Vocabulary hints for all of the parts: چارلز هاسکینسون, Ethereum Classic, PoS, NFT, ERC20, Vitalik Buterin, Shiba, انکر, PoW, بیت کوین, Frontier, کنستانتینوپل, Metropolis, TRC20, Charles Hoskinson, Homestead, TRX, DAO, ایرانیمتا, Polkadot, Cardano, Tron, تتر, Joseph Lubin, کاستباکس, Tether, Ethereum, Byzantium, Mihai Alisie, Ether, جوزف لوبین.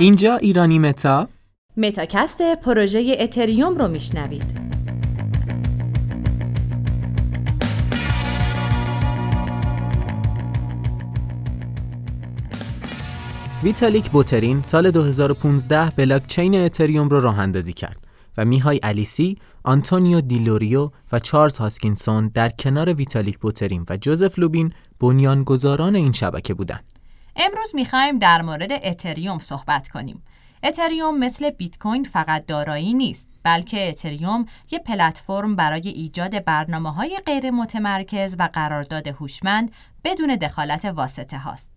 اینجا ایرانی متا متاکست پروژه اتریوم رو میشنوید. ویتالیک بوترین سال 2015 بلاکچین اتریوم رو راه اندازی کرد و میهای الیسی، آنتونیو دیلوریو و چارلز هاسکینسون در کنار ویتالیک بوترین و جوزف لوبین بنیانگذاران این شبکه بودند. امروز میخوایم در مورد اتریوم صحبت کنیم. اتریوم مثل بیت کوین فقط دارایی نیست، بلکه اتریوم یه پلتفرم برای ایجاد برنامه‌های غیر متمرکز و قرارداد هوشمند بدون دخالت واسطه هاست.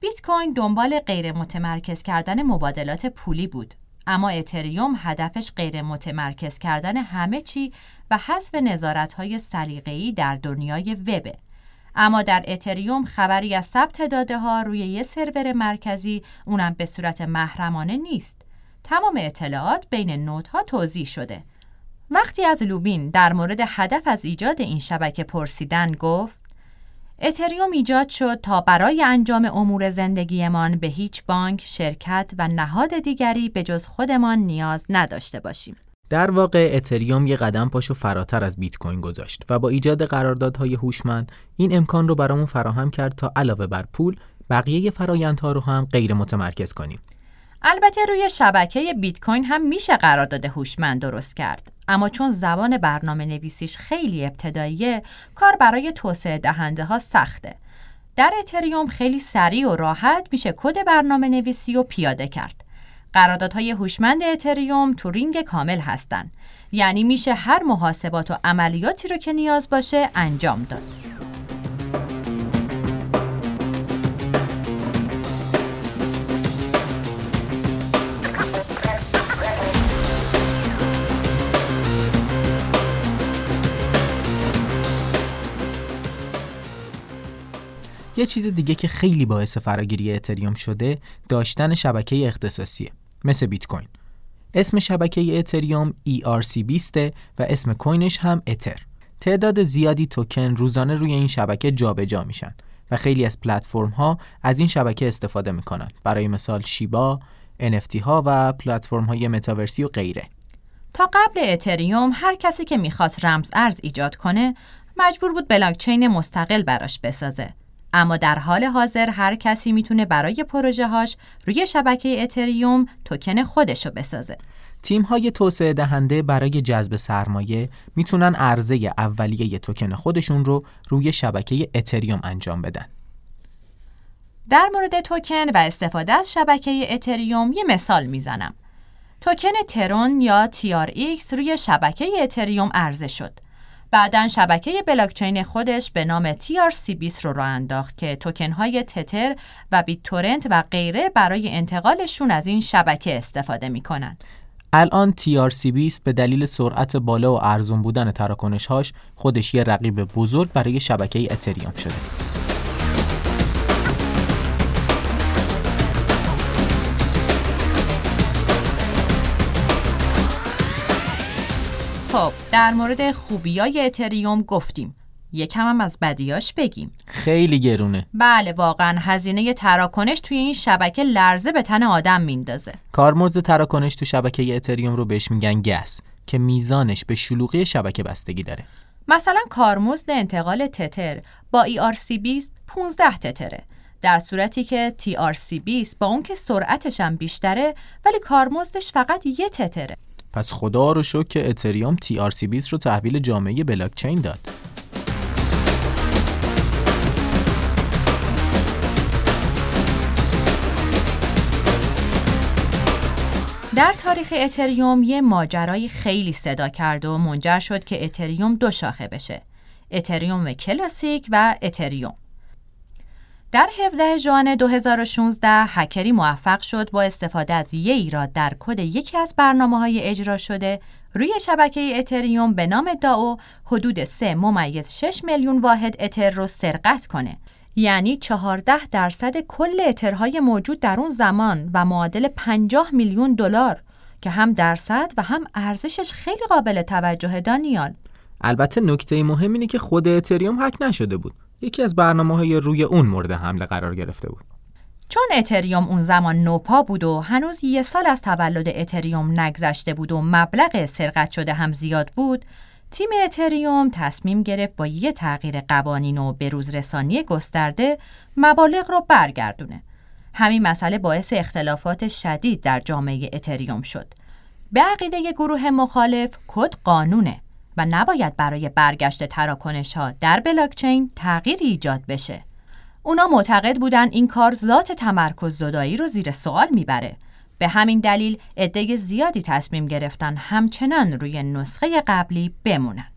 بیت کوین دنبال غیر متمرکز کردن مبادلات پولی بود، اما اتریوم هدفش غیر متمرکز کردن همه چی و حذف نظارت‌های سلیقه‌ای در دنیای وبه. اما در اتریوم خبری از ثبت داده ها روی یه سرور مرکزی، اونم به صورت محرمانه، نیست. تمام اطلاعات بین نودها توزیع شده. وقتی از لوبین در مورد هدف از ایجاد این شبکه پرسیدن، گفت اتریوم ایجاد شد تا برای انجام امور زندگیمان به هیچ بانک، شرکت و نهاد دیگری به جز خودمان نیاز نداشته باشیم. در واقع اتریوم یه قدم پاشو فراتر از بیت کوین گذاشت و با ایجاد قراردادهای هوشمند این امکان رو برامون فراهم کرد تا علاوه بر پول بقیه فرآیندها رو هم غیر متمرکز کنیم. البته روی شبکه بیت کوین هم میشه قرارداد هوشمند درست کرد، اما چون زبان برنامه‌نویسیش خیلی ابتداییه، کار برای توسعه دهنده ها سخته. در اتریوم خیلی سریع و راحت میشه کد برنامه‌نویسی رو پیاده کرد. قراردادهای هوشمند اتریوم تورینگ کامل هستن، یعنی میشه هر محاسبات و عملیاتی رو که نیاز باشه انجام داد. یه چیز دیگه که خیلی باعث فراگیری اتریوم شده داشتن شبکه اختصاصیه، مثل بیت کوین. اسم شبکه اتریوم ERC20 و اسم کوینش هم اتر. تعداد زیادی توکن روزانه روی این شبکه جابجا میشن و خیلی از پلتفرم ها از این شبکه استفاده میکنن. برای مثال شیبا، NFT ها و پلتفرم های متاورسی و غیره. تا قبل اتریوم هر کسی که میخواست رمز ارز ایجاد کنه مجبور بود بلاکچین مستقل براش بسازه. اما در حال حاضر هر کسی میتونه برای پروژه هاش روی شبکه اتریوم توکن خودشو بسازه. تیم های توسعه دهنده برای جذب سرمایه میتونن عرضه اولیه توکن خودشون رو روی شبکه اتریوم انجام بدن. در مورد توکن و استفاده از شبکه اتریوم یه مثال میزنم. توکن ترون یا TRX روی شبکه اتریوم عرضه شد. بعداً شبکه بلاکچین خودش به نام TRC20 رو راه انداخت که توکن‌های تتر و بیت‌تورنت و غیره برای انتقالشون از این شبکه استفاده می‌کنن. الان TRC20 به دلیل سرعت بالا و ارزان بودن تراکنش‌هاش خودش یه رقیب بزرگ برای شبکه اتریوم شده. خب در مورد خوبیای اتریوم گفتیم، یکم هم از بدیاش بگیم. خیلی گرونه. بله واقعا هزینه تراکنش توی این شبکه لرزه به تن آدم میندازه. کارمزد تراکنش تو شبکه اتریوم رو بهش میگن گس که میزانش به شلوغی شبکه بستگی داره. مثلا کارمزد انتقال تتر با ERC20 15 تتره، در صورتی که TRC20 با اون که سرعتش هم بیشتره ولی کارمزدش فقط 1 تتره. پس خدا رو شکر که اتریوم TRC20 رو تحویل جامعه بلاکچین داد. در تاریخ اتریوم یه ماجرای خیلی صدا کرد و منجر شد که اتریوم دو شاخه بشه: اتریوم کلاسیک و اتریوم. در 17 ژوئن 2016 هکری موفق شد با استفاده از یه ایراد در کد یکی از برنامه‌های اجرا شده روی شبکه اتریوم به نام DAO حدود 3.6 میلیون واحد اتر رو سرقت کنه، یعنی 14% کل اترهای موجود در اون زمان و معادل 50 میلیون دلار که هم درصد و هم ارزشش خیلی قابل توجه. دانیال، البته نکته مهم اینه که خود اتریوم هک نشده بود، یکی از برنامه‌های روی اون مورد حمله قرار گرفته بود. چون اتریوم اون زمان نوپا بود و هنوز 1 سال از تولد اتریوم نگذشته بود و مبلغ سرقت شده هم زیاد بود، تیم اتریوم تصمیم گرفت با یه تغییر قوانین و بروزرسانی گسترده مبالغ رو برگردونه. همین مسئله باعث اختلافات شدید در جامعه اتریوم شد. به عقیده یه گروه مخالف، کد قانونه و نباید برای برگشت تراکنش‌ها در بلاکچین تغییری ایجاد بشه. اونا معتقد بودن این کار ذات تمرکز زدایی رو زیر سوال میبره. به همین دلیل عده زیادی تصمیم گرفتن همچنان روی نسخه قبلی بمونن.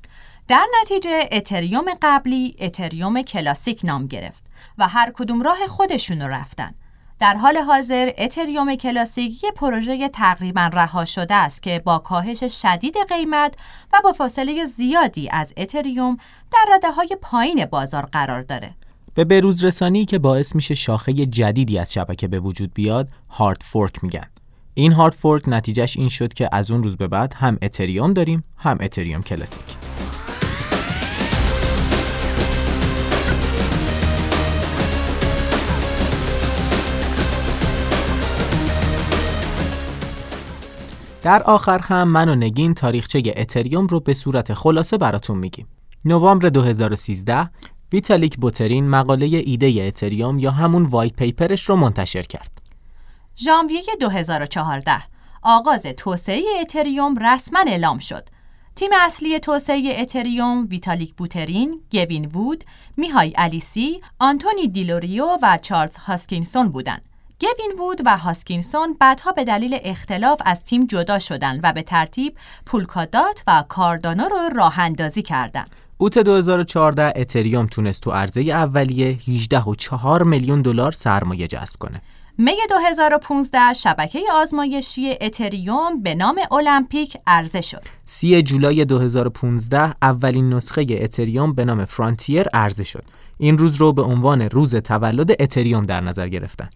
در نتیجه اتریوم قبلی اتریوم کلاسیک نام گرفت و هر کدوم راه خودشونو رفتن. در حال حاضر اتریوم کلاسیک یه پروژه تقریباً رها شده است که با کاهش شدید قیمت و با فاصله زیادی از اتریوم در رده‌های پایین بازار قرار داره. به بروزرسانی که باعث میشه شاخه جدیدی از شبکه به وجود بیاد، هارد فورک میگن. این هارد فورک نتیجهش این شد که از اون روز به بعد هم اتریوم داریم، هم اتریوم کلاسیک. در آخر هم من و نگین تاریخچه اتریوم رو به صورت خلاصه براتون میگیم. نوامبر 2013 ویتالیک بوترین مقاله ایده اتریوم یا همون وایت پیپرش رو منتشر کرد. ژانویه 2014 آغاز توسعه اتریوم رسما اعلام شد. تیم اصلی توسعه اتریوم ویتالیک بوترین، گوین وود، میهای الیسی، آنتونی دیلوریو و چارلز هاسکینسون بودند. گوین وود و هاسکینسون بعدها به دلیل اختلاف از تیم جدا شدند و به ترتیب پولکادات و کاردانو رو راه اندازی کردند. اوت 2014 اتریوم تونست تو عرضه اولیه 18.4 میلیون دلار سرمایه جذب کنه. می 2015 شبکه آزمایشی اتریوم به نام المپیک عرضه شد. 3 جولای 2015 اولین نسخه اتریوم به نام فرانتیر عرضه شد. این روز رو به عنوان روز تولد اتریوم در نظر گرفتن.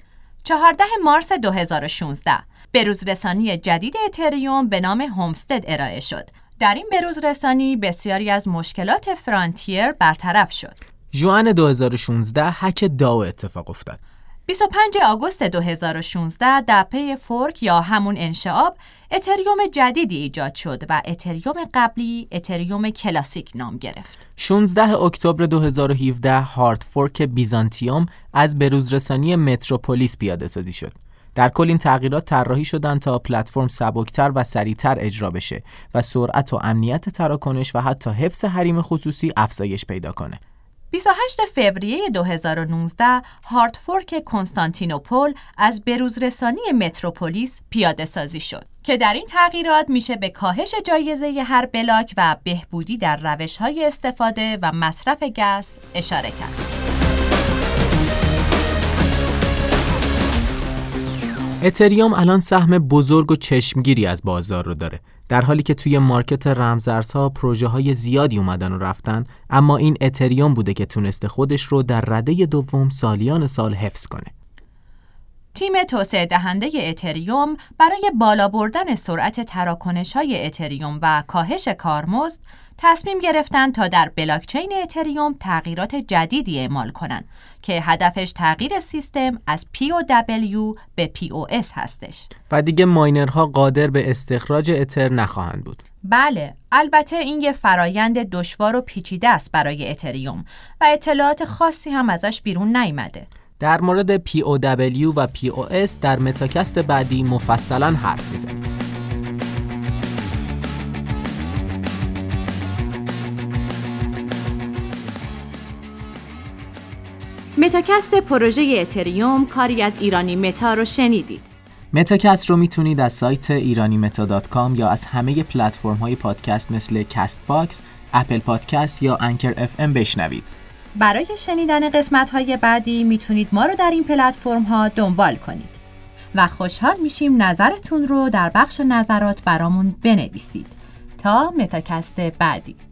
14 مارس 2016 بروزرسانی جدید اتریوم به نام هومستد ارائه شد. در این بروزرسانی بسیاری از مشکلات فرانتیر برطرف شد. ژوئن 2016 هک داو اتفاق افتاد. 25 آگوست 2016 در پی فورک یا همون انشعاب اتریوم جدیدی ایجاد شد و اتریوم قبلی اتریوم کلاسیک نام گرفت. 16 اکتبر 2017 هارد فورک بیزانتیوم از بروزرسانی متروپولیس پیاده سازی شد. در کل این تغییرات طراحی شدن تا پلتفرم سبکتر و سریعتر اجرا بشه و سرعت و امنیت تراکنش و حتی حفظ حریم خصوصی افزایش پیدا کنه. 28 فوریه 2019 هارد فورک کنستانتینوپل از بروزرسانی متروپولیس پیاده سازی شد که در این تغییرات میشه به کاهش جایزه هر بلاک و بهبودی در روش‌های استفاده و مصرف گس اشاره کرد. اتریوم الان سهم بزرگ و چشمگیری از بازار رو داره، در حالی که توی مارکت رمزارزها پروژه‌های زیادی اومدن و رفتن، اما این اتریوم بوده که تونسته خودش رو در رده دوم سالیان سال حفظ کنه. تیم توسعه دهنده اتریوم برای بالا بردن سرعت تراکنش‌های اتریوم و کاهش کارمزد تصمیم گرفتن تا در بلاکچین اتریوم تغییرات جدیدی اعمال کنن که هدفش تغییر سیستم از PoW به PoS هستش و دیگه ماینرها قادر به استخراج اتر نخواهند بود. بله، البته این یه فرایند دشوار و پیچیده است برای اتریوم و اطلاعات خاصی هم ازش بیرون نیامده. در مورد PoW و PoS در متاکست بعدی مفصلاً حرف میزنیم. متاکست پروژه اتریوم کاری از ایرانیمتا رو شنیدید. متاکست رو میتونید از سایت ایرانیمتا.com یا از همه پلتفرم های پادکست مثل کاستباکس، اپل پادکست یا انکر FM بشنوید. برای شنیدن قسمت های بعدی میتونید ما رو در این پلتفرم ها دنبال کنید و خوشحال میشیم نظرتون رو در بخش نظرات برامون بنویسید. تا متاکست بعدی.